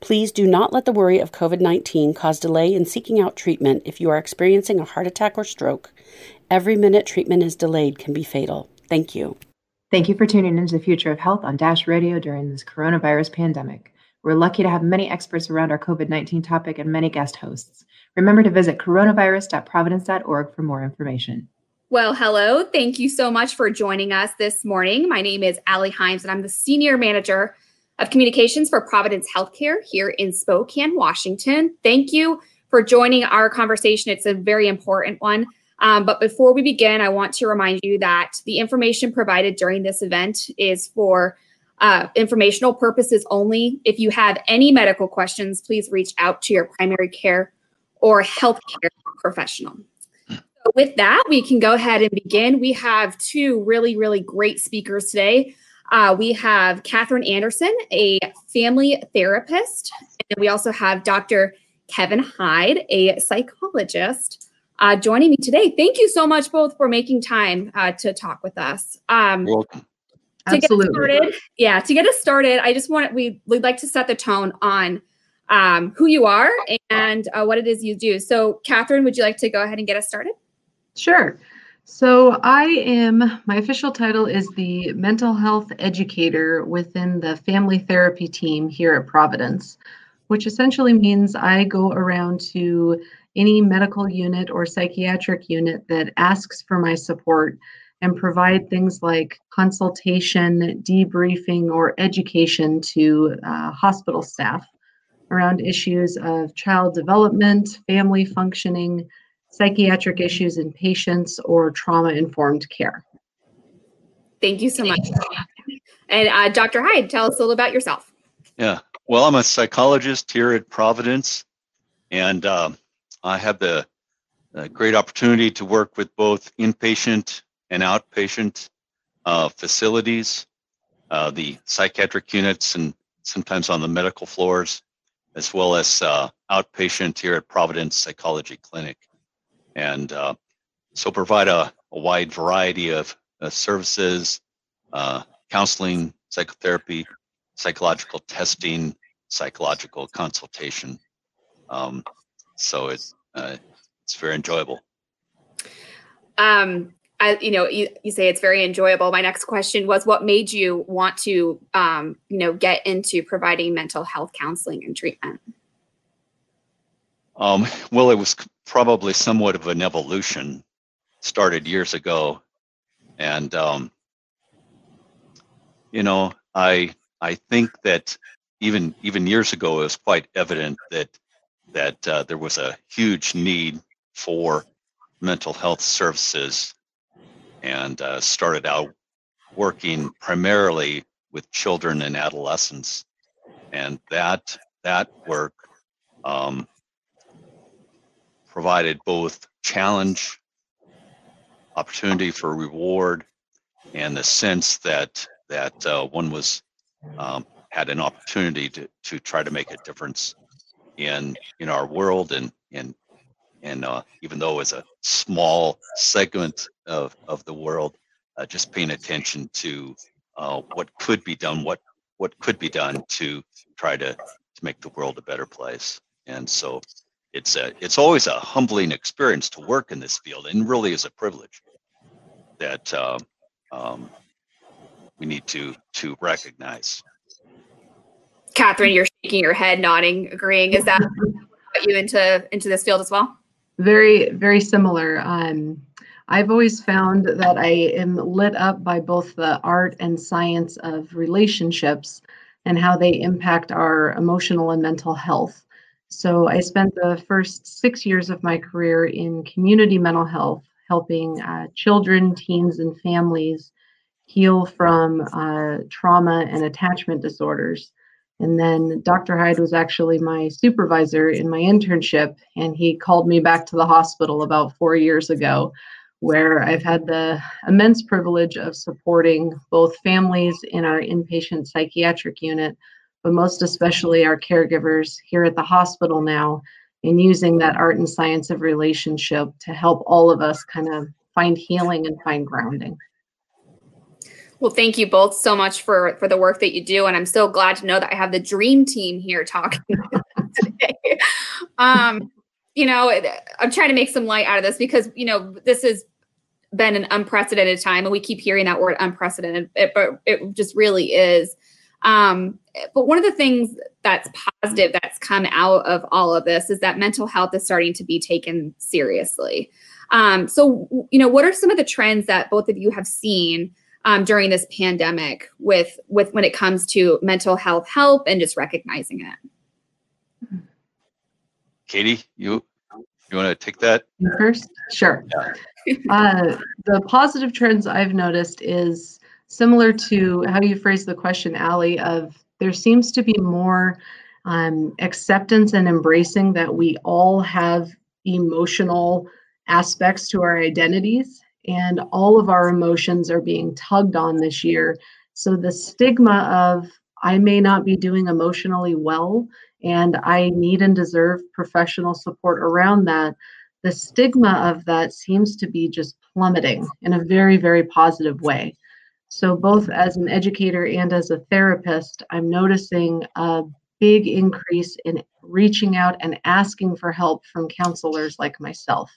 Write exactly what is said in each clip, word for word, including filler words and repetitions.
Please do not let the worry of covid nineteen cause delay in seeking out treatment if you are experiencing a heart attack or stroke. Every minute treatment is delayed can be fatal. Thank you. Thank you for tuning into the Future of Health on Dash Radio during this coronavirus pandemic. We're lucky to have many experts around our covid nineteen topic and many guest hosts. Remember to visit coronavirus dot providence dot org for more information. Well, hello. Thank you so much for joining us this morning. My name is Allie Himes, and I'm the Senior Manager of Communications for Providence Healthcare here in Spokane, Washington. Thank you for joining our conversation. It's a very important one. Um, but before we begin, I want to remind you that the information provided during this event is for uh, informational purposes only. If you have any medical questions, please reach out to your primary care or healthcare professional. So with that, we can go ahead and begin. We have two really, really great speakers today. Uh, we have Katherine Anderson, a family therapist, and we also have Doctor Kevin Hyde, a psychologist, uh, joining me today. Thank you so much both for making time uh, to talk with us. Um, Welcome. To Absolutely. Get started, yeah, to get us started, I just want we would like to set the tone on Um, who you are and uh, what it is you do. So Katherine, would you like to go ahead and get us started? Sure. So I am, my official title is the mental health educator within the family therapy team here at Providence, which essentially means I go around to any medical unit or psychiatric unit that asks for my support and provide things like consultation, debriefing, or education to uh, hospital staff around issues of child development, family functioning, psychiatric issues in patients, or trauma-informed care. Thank you so much. And uh, Doctor Hyde, tell us a little about yourself. Yeah, well, I'm a psychologist here at Providence, and um, I have the uh, great opportunity to work with both inpatient and outpatient uh, facilities, uh, the psychiatric units, and sometimes on the medical floors, as well as uh, outpatient here at Providence Psychology Clinic. And uh, so provide a, a wide variety of uh, services, uh, counseling, psychotherapy, psychological testing, psychological consultation. Um, so it's, uh, it's very enjoyable. Um, I, you know, you, you say it's very enjoyable. My next question was, what made you want to, um, you know, get into providing mental health counseling and treatment? Um, well, it was probably somewhat of an evolution. Started years ago, and um, you know, I I think that even even years ago, it was quite evident that that uh, there was a huge need for mental health services. And uh, started out working primarily with children and adolescents, and that that work um, provided both challenge, opportunity for reward, and the sense that that uh, one was um, had an opportunity to, to try to make a difference in in our world, and and and uh, even though it's a small segment of of the world, uh, just paying attention to uh, what could be done, what what could be done to try to, to make the world a better place. And so it's a it's always a humbling experience to work in this field, and really is a privilege that um, um, we need to to recognize. Katherine, you're shaking your head, nodding, agreeing. Is that what you into into this field as well? Very, very similar. Um, I've always found that I am lit up by both the art and science of relationships and how they impact our emotional and mental health. So I spent the first six years of my career in community mental health, helping uh, children, teens, and families heal from uh, trauma and attachment disorders. And then Doctor Hyde was actually my supervisor in my internship, and he called me back to the hospital about four years ago, where I've had the immense privilege of supporting both families in our inpatient psychiatric unit, but most especially our caregivers here at the hospital now, and using that art and science of relationship to help all of us kind of find healing and find grounding. Well, thank you both so much for, for the work that you do. And I'm so glad to know that I have the dream team here talking today. Um, you know, I'm trying to make some light out of this because, you know, this has been an unprecedented time, and we keep hearing that word unprecedented, it, but it just really is. Um, but one of the things that's positive that's come out of all of this is that mental health is starting to be taken seriously. Um, so, you know, what are some of the trends that both of you have seen Um, during this pandemic with, with when it comes to mental health help and just recognizing it? Katie, you you want to take that first? Sure. Yeah. Uh, the positive trends I've noticed is similar to how you phrased the question, Allie, of there seems to be more um, acceptance and embracing that we all have emotional aspects to our identities. And all of our emotions are being tugged on this year. So the stigma of, I may not be doing emotionally well, and I need and deserve professional support around that, the stigma of that seems to be just plummeting in a very, very positive way. So both as an educator and as a therapist, I'm noticing a big increase in reaching out and asking for help from counselors like myself,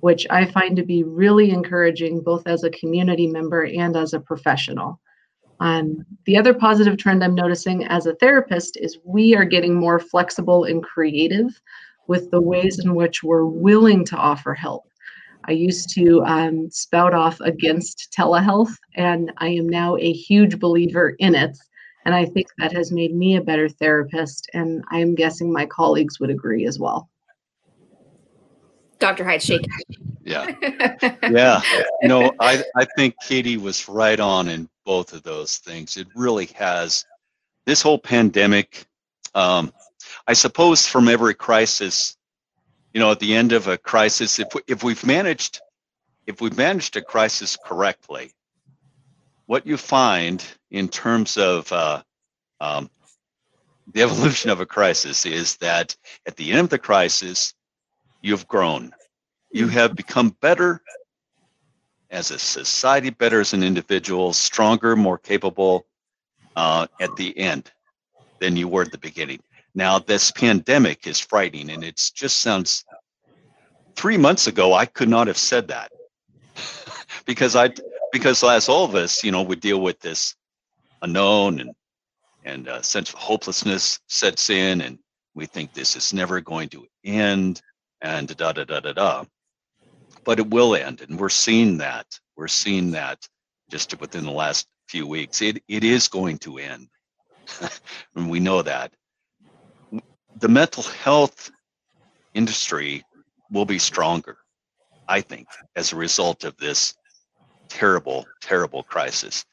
which I find to be really encouraging, both as a community member and as a professional. Um, the other positive trend I'm noticing as a therapist is we are getting more flexible and creative with the ways in which we're willing to offer help. I used to um, spout off against telehealth, and I am now a huge believer in it. And I think that has made me a better therapist, and I'm guessing my colleagues would agree as well. Doctor Hyde shaking. Yeah. Yeah. No, I, I think Katie was right on in both of those things. It really has. This whole pandemic, um, I suppose from every crisis, you know, at the end of a crisis, if, we, if we've managed, if we've managed a crisis correctly, what you find in terms of uh, um, the evolution of a crisis is that at the end of the crisis, you've grown. You have become better as a society, better as an individual, stronger, more capable uh, at the end than you were at the beginning. Now, this pandemic is frightening, and it's just sounds, three months ago, I could not have said that because I, because as all of us, you know, we deal with this unknown and, and a sense of hopelessness sets in, and we think this is never going to end. And da, da, da, da, da, but it will end. And we're seeing that. We're seeing that just within the last few weeks. It, it is going to end. And we know that. The mental health industry will be stronger, I think, as a result of this terrible, terrible crisis.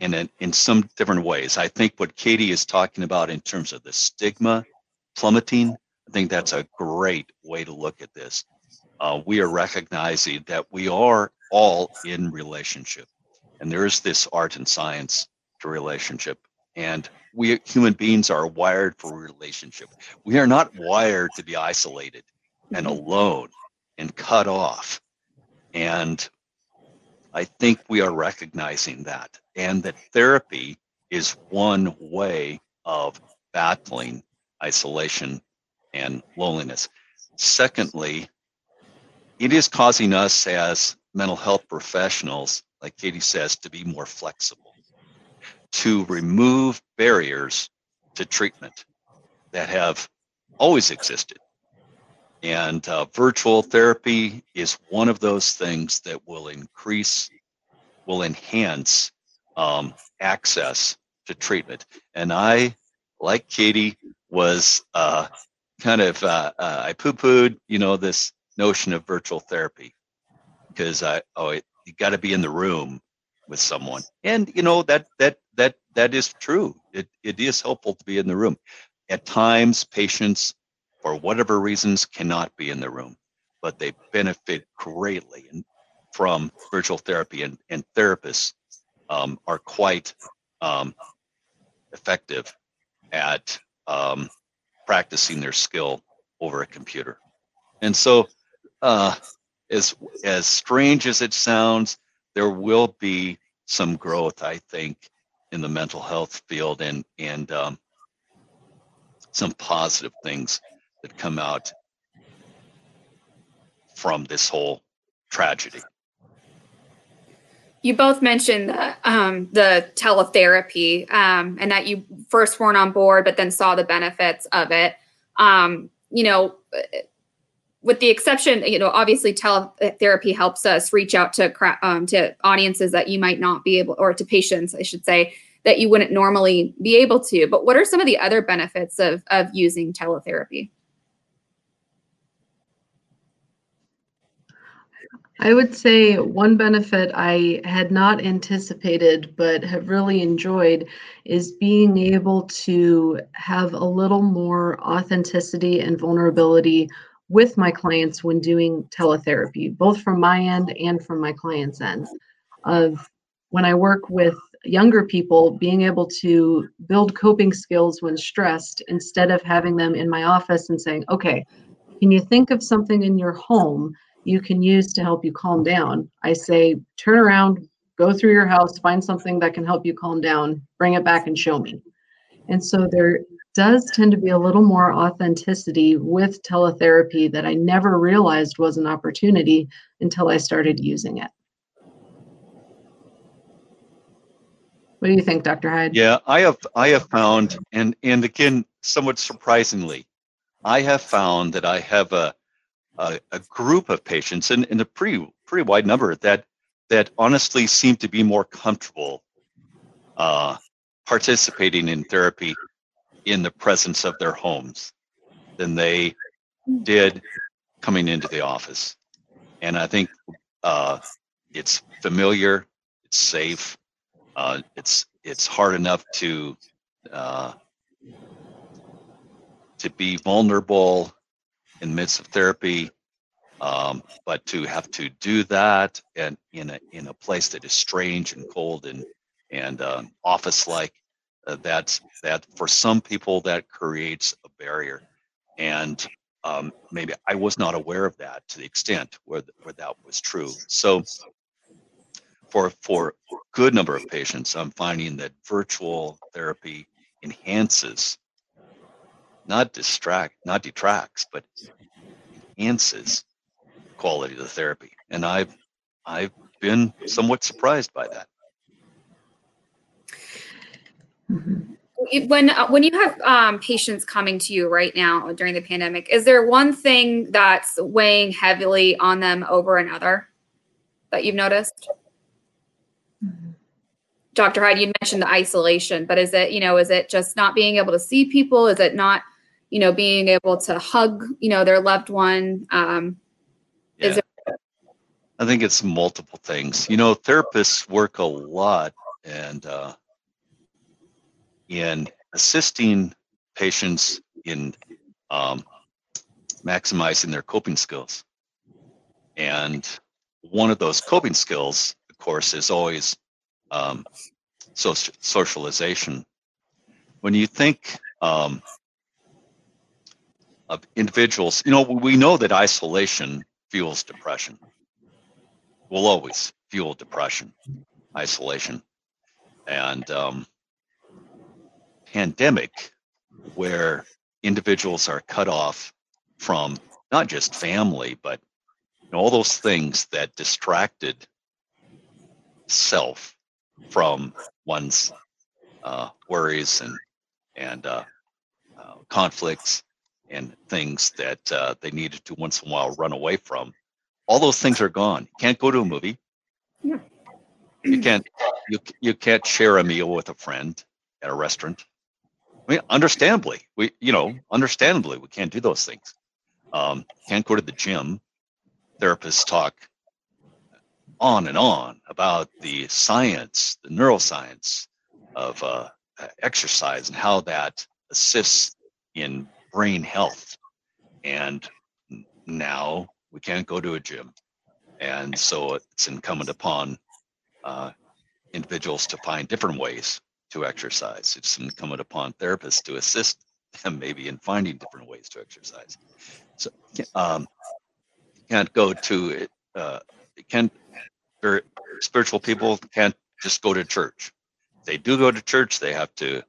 And in, in some different ways, I think what Katie is talking about in terms of the stigma plummeting, I think that's a great way to look at this. Uh, we are recognizing that we are all in relationship, and there is this art and science to relationship. And we human beings are wired for relationship. We are not wired to be isolated and alone and cut off. And I think we are recognizing that, and that therapy is one way of battling isolation and loneliness. Secondly, it is causing us as mental health professionals, like Katie says, to be more flexible, to remove barriers to treatment that have always existed. And uh, virtual therapy is one of those things that will increase, will enhance um, access to treatment. And I, like Katie, was uh, kind of uh, uh, I poo-pooed, you know, this notion of virtual therapy because I oh it, you got to be in the room with someone, and you know that that that that is true. It it is helpful to be in the room. At times, patients, for whatever reasons, cannot be in the room, but they benefit greatly in, from virtual therapy, and, and therapists um, are quite um, effective at um, practicing their skill over a computer. And so, uh, as as strange as it sounds, there will be some growth, I think, in the mental health field, and and um, some positive things that come out from this whole tragedy. You both mentioned the, um, the teletherapy um, and that you first weren't on board, but then saw the benefits of it. Um, you know, with the exception, you know, obviously teletherapy helps us reach out to um, to audiences that you might not be able, or to patients, I should say, that you wouldn't normally be able to. But what are some of the other benefits of of using teletherapy? I would say one benefit I had not anticipated but have really enjoyed is being able to have a little more authenticity and vulnerability with my clients when doing teletherapy, both from my end and from my clients' end. Of when I work with younger people, being able to build coping skills when stressed instead of having them in my office and saying, okay, can you think of something in your home you can use to help you calm down? I say, turn around, go through your house, find something that can help you calm down, bring it back and show me. And so there does tend to be a little more authenticity with teletherapy that I never realized was an opportunity until I started using it. What do you think, Doctor Hyde? Yeah, I have I have found, and and again, somewhat surprisingly, I have found that I have a A, a group of patients, and, and a pretty pretty wide number, that that honestly seem to be more comfortable uh, participating in therapy in the presence of their homes than they did coming into the office. And I think uh, it's familiar, it's safe, uh, it's it's hard enough to uh, to be vulnerable in the midst of therapy, um, but to have to do that and in a in a place that is strange and cold and and um, office-like, uh, that's that for some people that creates a barrier, and um, maybe I was not aware of that to the extent where the, where that was true. So for for a good number of patients, I'm finding that virtual therapy enhances, not distract, not detracts, but enhances quality of the therapy. And I've, I've been somewhat surprised by that. When, when you have um, patients coming to you right now during the pandemic, is there one thing that's weighing heavily on them over another that you've noticed? Doctor Hyde, you mentioned the isolation, but is it, you know, is it just not being able to see people? Is it not, you know, being able to hug, you know, their loved one? Um, yeah. Is there- I think it's multiple things. You know, therapists work a lot and uh, in assisting patients in um, maximizing their coping skills. And one of those coping skills, of course, is always um, so socialization. When you think um, of individuals, you know, we know that isolation fuels depression, will always fuel depression, isolation. And um, pandemic, where individuals are cut off from not just family, but you know, all those things that distracted self from one's uh, worries and and uh, uh, conflicts, and things that uh, they needed to once in a while run away from. All those things are gone. You can't go to a movie. Yeah. You can't you you can't share a meal with a friend at a restaurant. I mean, understandably, we you know understandably we can't do those things. Um, can't go to the gym. Therapists talk on and on about the science, the neuroscience of uh, exercise and how that assists in brain health. And now we can't go to a gym. And so it's incumbent upon uh, individuals to find different ways to exercise. It's incumbent upon therapists to assist them maybe in finding different ways to exercise. So um, you can't go to, uh, you can't, spiritual people can't just go to church. If they do go to church, they have to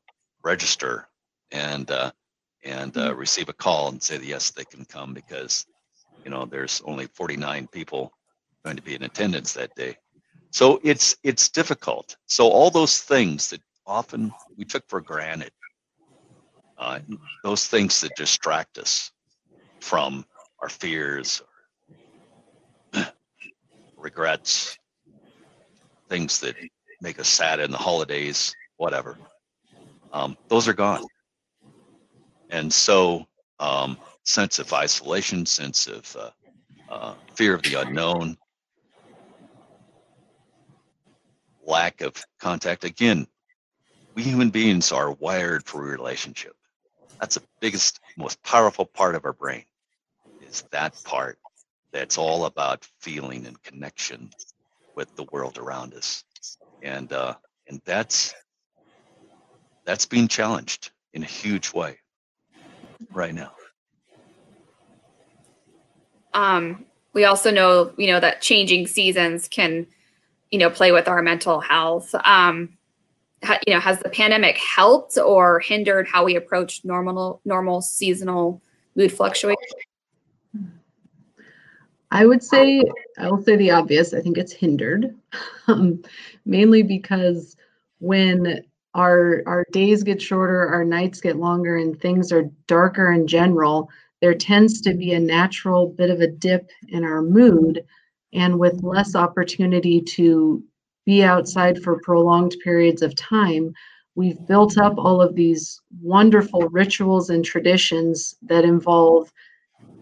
register and uh, and uh, receive a call and say, yes, they can come because, you know, there's only forty-nine people going to be in attendance that day. So it's it's difficult. So all those things that often we took for granted, uh, those things that distract us from our fears, regrets, things that make us sad in the holidays, whatever, um, those are gone. And so um, sense of isolation, sense of uh, uh, fear of the unknown, lack of contact. Again, we human beings are wired for relationship. That's the biggest, most powerful part of our brain, is that part that's all about feeling and connection with the world around us. And uh, and that's that's being challenged in a huge way right now. Um, we also know, you know, that changing seasons can, you know, play with our mental health. Um, ha, you know, has the pandemic helped or hindered how we approach normal, normal seasonal mood fluctuations? I would say, I will say the obvious. I think it's hindered, um, mainly because when our our days get shorter, our nights get longer, and things are darker in general, there tends to be a natural bit of a dip in our mood, and with less opportunity to be outside for prolonged periods of time, we've built up all of these wonderful rituals and traditions that involve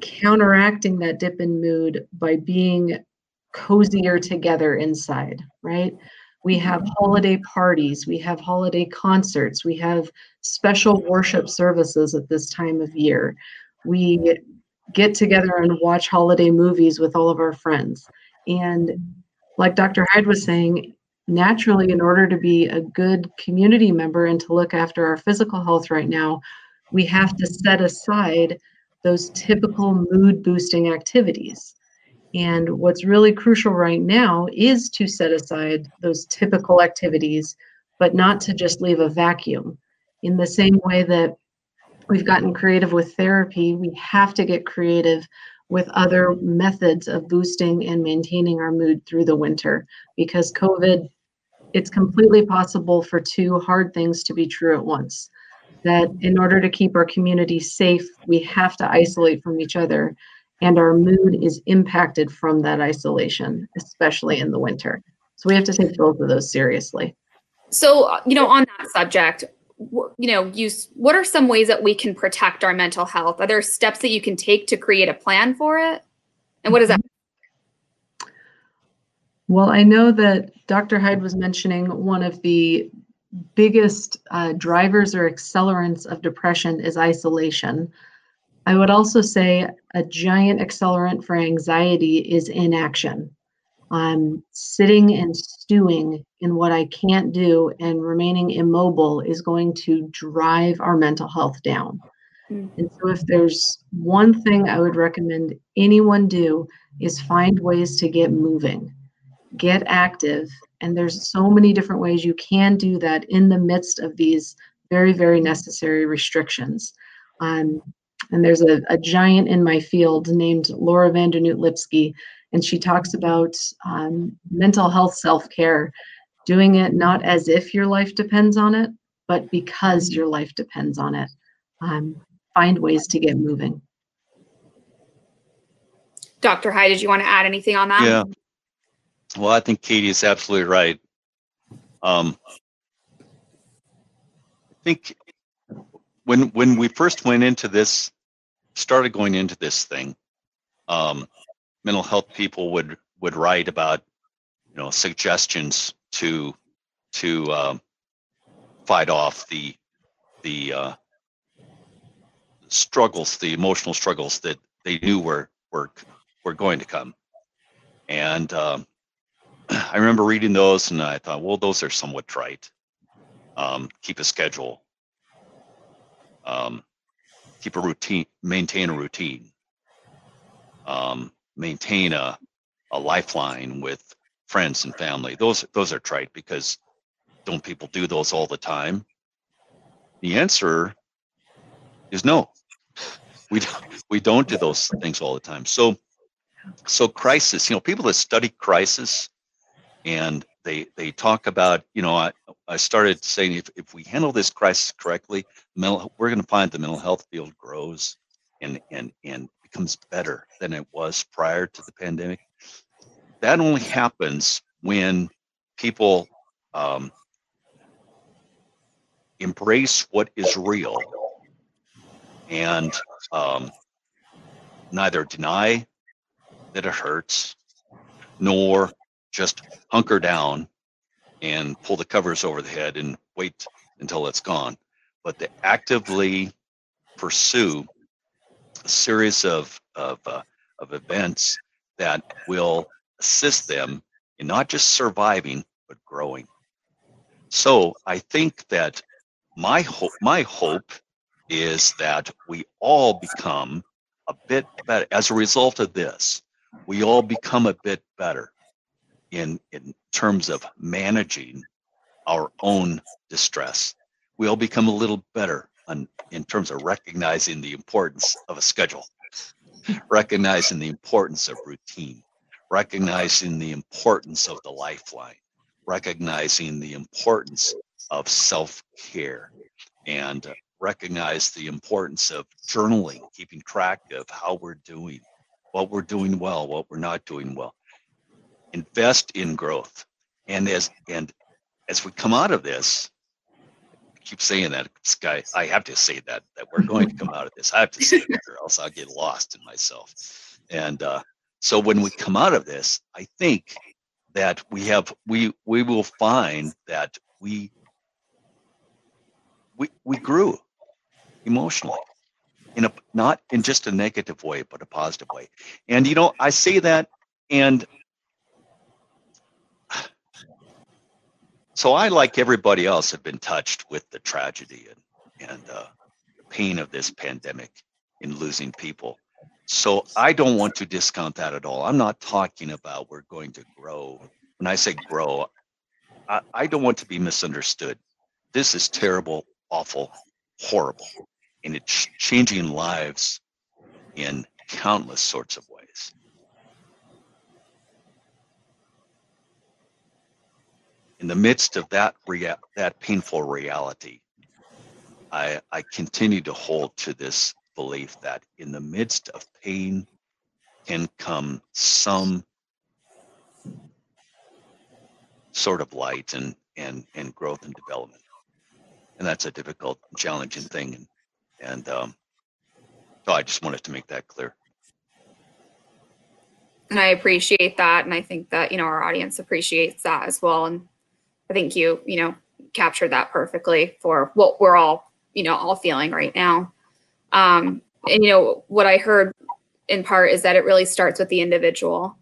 counteracting that dip in mood by being cozier together inside, right? We have holiday parties, we have holiday concerts, we have special worship services at this time of year. We get together and watch holiday movies with all of our friends. And like Doctor Hyde was saying, naturally, in order to be a good community member and to look after our physical health right now, we have to set aside those typical mood boosting activities. And what's really crucial right now is to set aside those typical activities, but not to just leave a vacuum. In the same way that we've gotten creative with therapy, we have to get creative with other methods of boosting and maintaining our mood through the winter, because COVID, it's completely possible for two hard things to be true at once. That in order to keep our community safe, we have to isolate from each other, and our mood is impacted from that isolation, especially in the winter. So we have to take both of those seriously. So, you know, on that subject, you know, use, what are some ways that we can protect our mental health? Are there steps that you can take to create a plan for it? And what does that mean? Well, I know that Doctor Hyde was mentioning one of the biggest uh, drivers or accelerants of depression is isolation. I would also say a giant accelerant for anxiety is inaction. Um, sitting and stewing in what I can't do and remaining immobile is going to drive our mental health down. Mm-hmm. And so if there's one thing I would recommend anyone do, is find ways to get moving, get active. And there's so many different ways you can do that in the midst of these very, very necessary restrictions. Um, and there's a, a giant in my field named Laura Vanderneut Lipsky, and she talks about um, mental health self-care, doing it not as if your life depends on it, but because your life depends on it. Um, find ways to get moving. Doctor Hyde, did you want to add anything on that? Yeah. Well, I think Katie is absolutely right. Um, I think when when we first went into this, started going into this thing, um, mental health people would would write about, you know, suggestions to to um, fight off the the uh, struggles, the emotional struggles that they knew were were were going to come. And um, I remember reading those, and I thought, well, those are somewhat trite. Um, keep a schedule. Um, keep a routine. Maintain a routine. Um, maintain a a lifeline with friends and family. Those those are trite, because don't people do those all the time? The answer is no. We don't, we don't do those things all the time. So so crisis, you know, people that study crisis, and they they talk about, you know, I, I started saying if, if we handle this crisis correctly, mental, we're going to find the mental health field grows and and and becomes better than it was prior to the pandemic. That only happens when people um, embrace what is real and um, neither deny that it hurts nor just hunker down and pull the covers over the head and wait until it's gone, but to actively pursue a series of of, uh, of events that will assist them in not just surviving but growing. So I think that my hope, my hope is that we all become a bit better as a result of this. We all become a bit better in in terms of managing our own distress. We all become a little better on, in terms of recognizing the importance of a schedule, recognizing the importance of routine, recognizing the importance of the lifeline, recognizing the importance of self-care, and uh, recognize the importance of journaling, keeping track of how we're doing, what we're doing well, what we're not doing well. Invest in growth. And as and as we come out of this, I keep saying that, Sky, I have to say that, that we're going to come out of this. I have to say that, or else I'll get lost in myself. And uh, so when we come out of this, I think that we have we we will find that we we we grew emotionally in a not in just a negative way, but a positive way. And you know, I say that, and so I, like everybody else, have been touched with the tragedy and and uh, the pain of this pandemic in losing people. So I don't want to discount that at all. I'm not talking about we're going to grow. When I say grow, I, I don't want to be misunderstood. This is terrible, awful, horrible, and it's changing lives in countless sorts of ways. In the midst of that rea- that painful reality, I, I continue to hold to this belief that in the midst of pain can come some sort of light and and and growth and development, and that's a difficult, challenging thing. And and um, so I just wanted to make that clear. And I appreciate that, and I think that, you know, our audience appreciates that as well. And I think you you know captured that perfectly for what we're all you know all feeling right now. Um, and, you know, what I heard in part is that it really starts with the individual,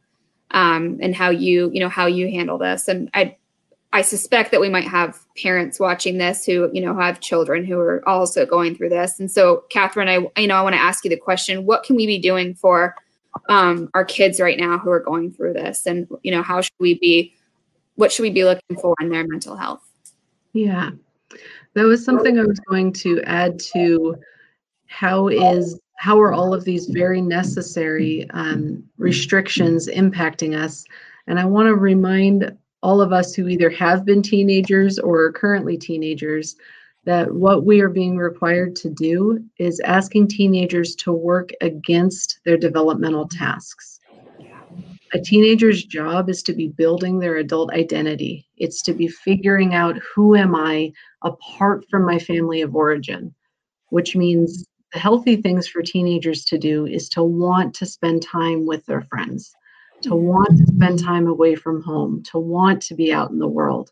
um, and how you, you know, how you handle this. And I, I suspect that we might have parents watching this who, you know, have children who are also going through this. And so, Katherine, I, you know, I want to ask you the question, what can we be doing for, um, our kids right now who are going through this? And, you know, how should we be, what should we be looking for in their mental health? Yeah, that was something I was going to add to. How is how are all of these very necessary um, restrictions impacting us? And I want to remind all of us who either have been teenagers or are currently teenagers that what we are being required to do is asking teenagers to work against their developmental tasks. A teenager's job is to be building their adult identity. It's to be figuring out, who am I apart from my family of origin, which means the healthy things for teenagers to do is to want to spend time with their friends, to want to spend time away from home, to want to be out in the world.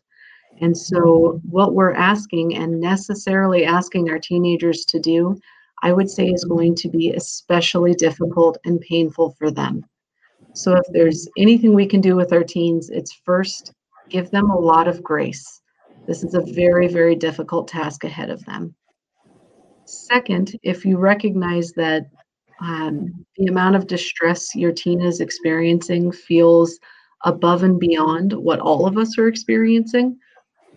And so what we're asking and necessarily asking our teenagers to do, I would say, is going to be especially difficult and painful for them. So if there's anything we can do with our teens, it's first, give them a lot of grace. This is a very, very difficult task ahead of them. Second, if you recognize that um, the amount of distress your teen is experiencing feels above and beyond what all of us are experiencing,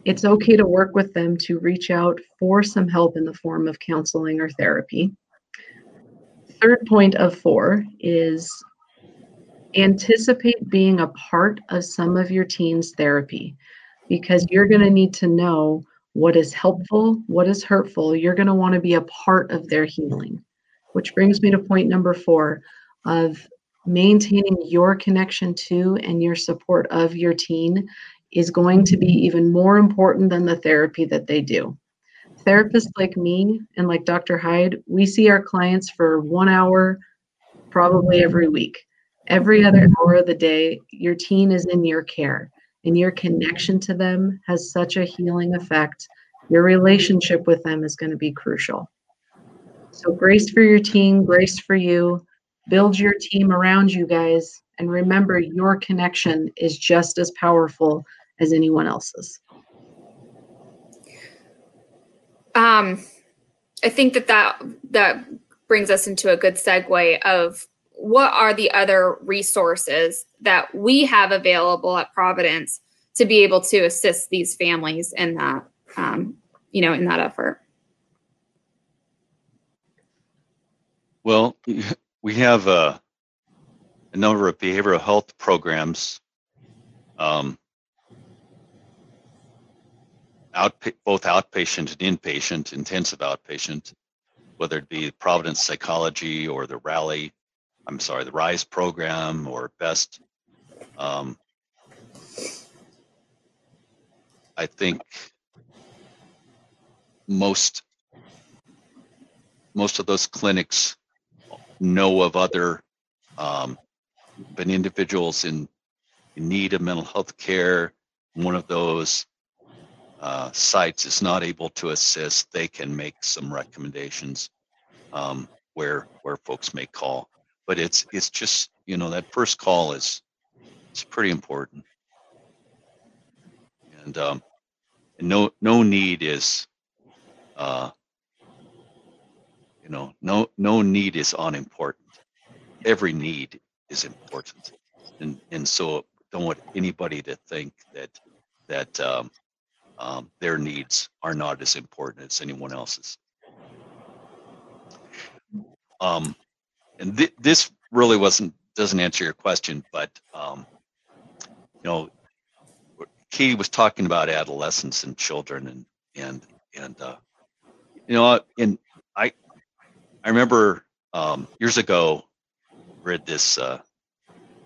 it's okay to work with them to reach out for some help in the form of counseling or therapy. Third point of four is anticipate being a part of some of your teen's therapy, because you're going to need to know what is helpful, what is hurtful. You're going to want to be a part of their healing, which brings me to point number four of maintaining your connection to and your support of your teen is going to be even more important than the therapy that they do. Therapists like me and like Doctor Hyde, we see our clients for one hour, probably every week. Every other hour of the day, your teen is in your care, and your connection to them has such a healing effect. Your relationship with them is going to be crucial. So grace for your teen, grace for you. Build your team around you guys, and remember your connection is just as powerful as anyone else's. Um, I think that, that that brings us into a good segue of what are the other resources that we have available at Providence to be able to assist these families in that, um, you know, in that effort? Well, we have uh, a number of behavioral health programs, um, out, both outpatient and inpatient, intensive outpatient, whether it be Providence Psychology or the Rally, I'm sorry, the RISE program or BEST. Um, I think most most of those clinics know of other um, but individuals in, in need of mental health care. One of those uh, sites is not able to assist. They can make some recommendations um, where where folks may call. But it's it's just, you know, that first call is it's pretty important, and um, and no no need is uh, you know no no need is unimportant. Every need is important, and and so don't want anybody to think that that um, um, their needs are not as important as anyone else's. Um. And th- this really wasn't doesn't answer your question, but um, you know, Katie was talking about adolescents and children, and and and uh, you know, and I I remember um, years ago read this uh,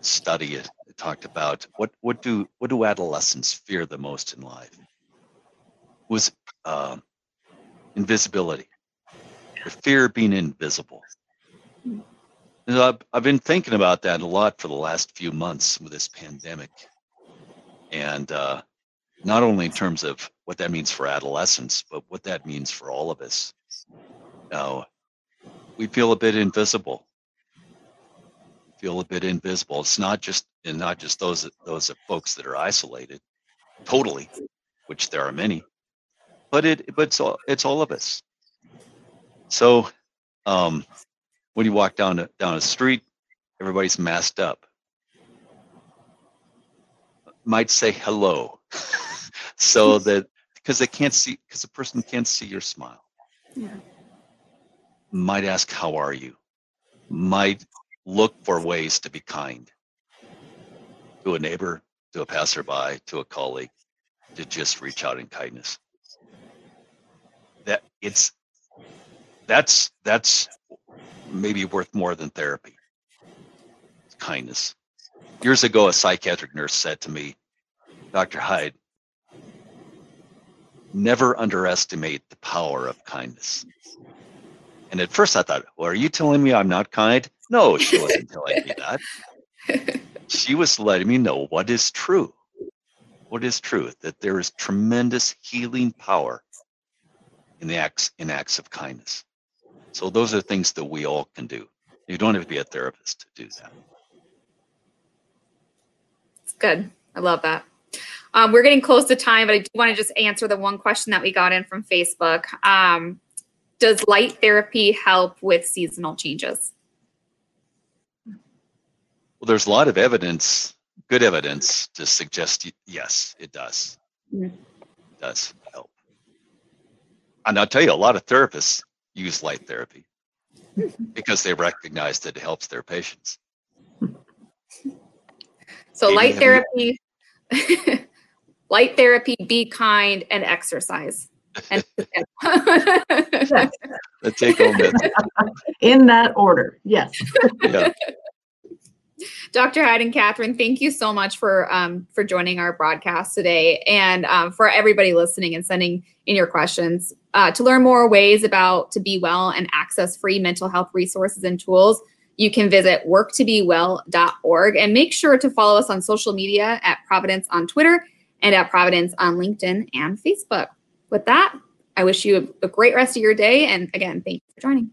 study that talked about what what do what do adolescents fear the most in life? It was uh, invisibility, the fear of being invisible. I've, I've been thinking about that a lot for the last few months with this pandemic, and uh, not only in terms of what that means for adolescents, but what that means for all of us. Now, we feel a bit invisible. Feel a bit invisible. It's not just and not just those those folks that are isolated, totally, which there are many, but it but it's all, it's all of us. So. Um, When you walk down a, down a street, everybody's masked up. Might say hello, so that because they can't see, because the person can't see your smile. Yeah. Might ask, "How are you?" Might look for ways to be kind to a neighbor, to a passerby, to a colleague, to just reach out in kindness. That it's that's that's. Maybe worth more than therapy. Kindness. Years ago, a psychiatric nurse said to me, "Doctor Hyde, never underestimate the power of kindness." And at first I thought, well, are you telling me I'm not kind? No, she wasn't telling me that. She was letting me know what is true. what is truth, that there is tremendous healing power in the acts in acts of kindness. So those are things that we all can do. You don't have to be a therapist to do that. It's good. I love that. Um, we're getting close to time, but I do want to just answer the one question that we got in from Facebook. Um, does light therapy help with seasonal changes? Well, there's a lot of evidence, good evidence, to suggest yes, it does. Mm-hmm. It does help. And I'll tell you, a lot of therapists use light therapy because they recognize that it helps their patients. So Maybe light therapy, light therapy, be kind, and exercise. And the take-home bit. In that order, yes. Yeah. Doctor Hyde and Katherine, thank you so much for um, for joining our broadcast today, and um, for everybody listening and sending in your questions. Uh, to learn more ways about to be well and access free mental health resources and tools, you can visit work to be well dot org, and make sure to follow us on social media at Providence on Twitter and at Providence on LinkedIn and Facebook. With that, I wish you a great rest of your day, and again, thank you for joining.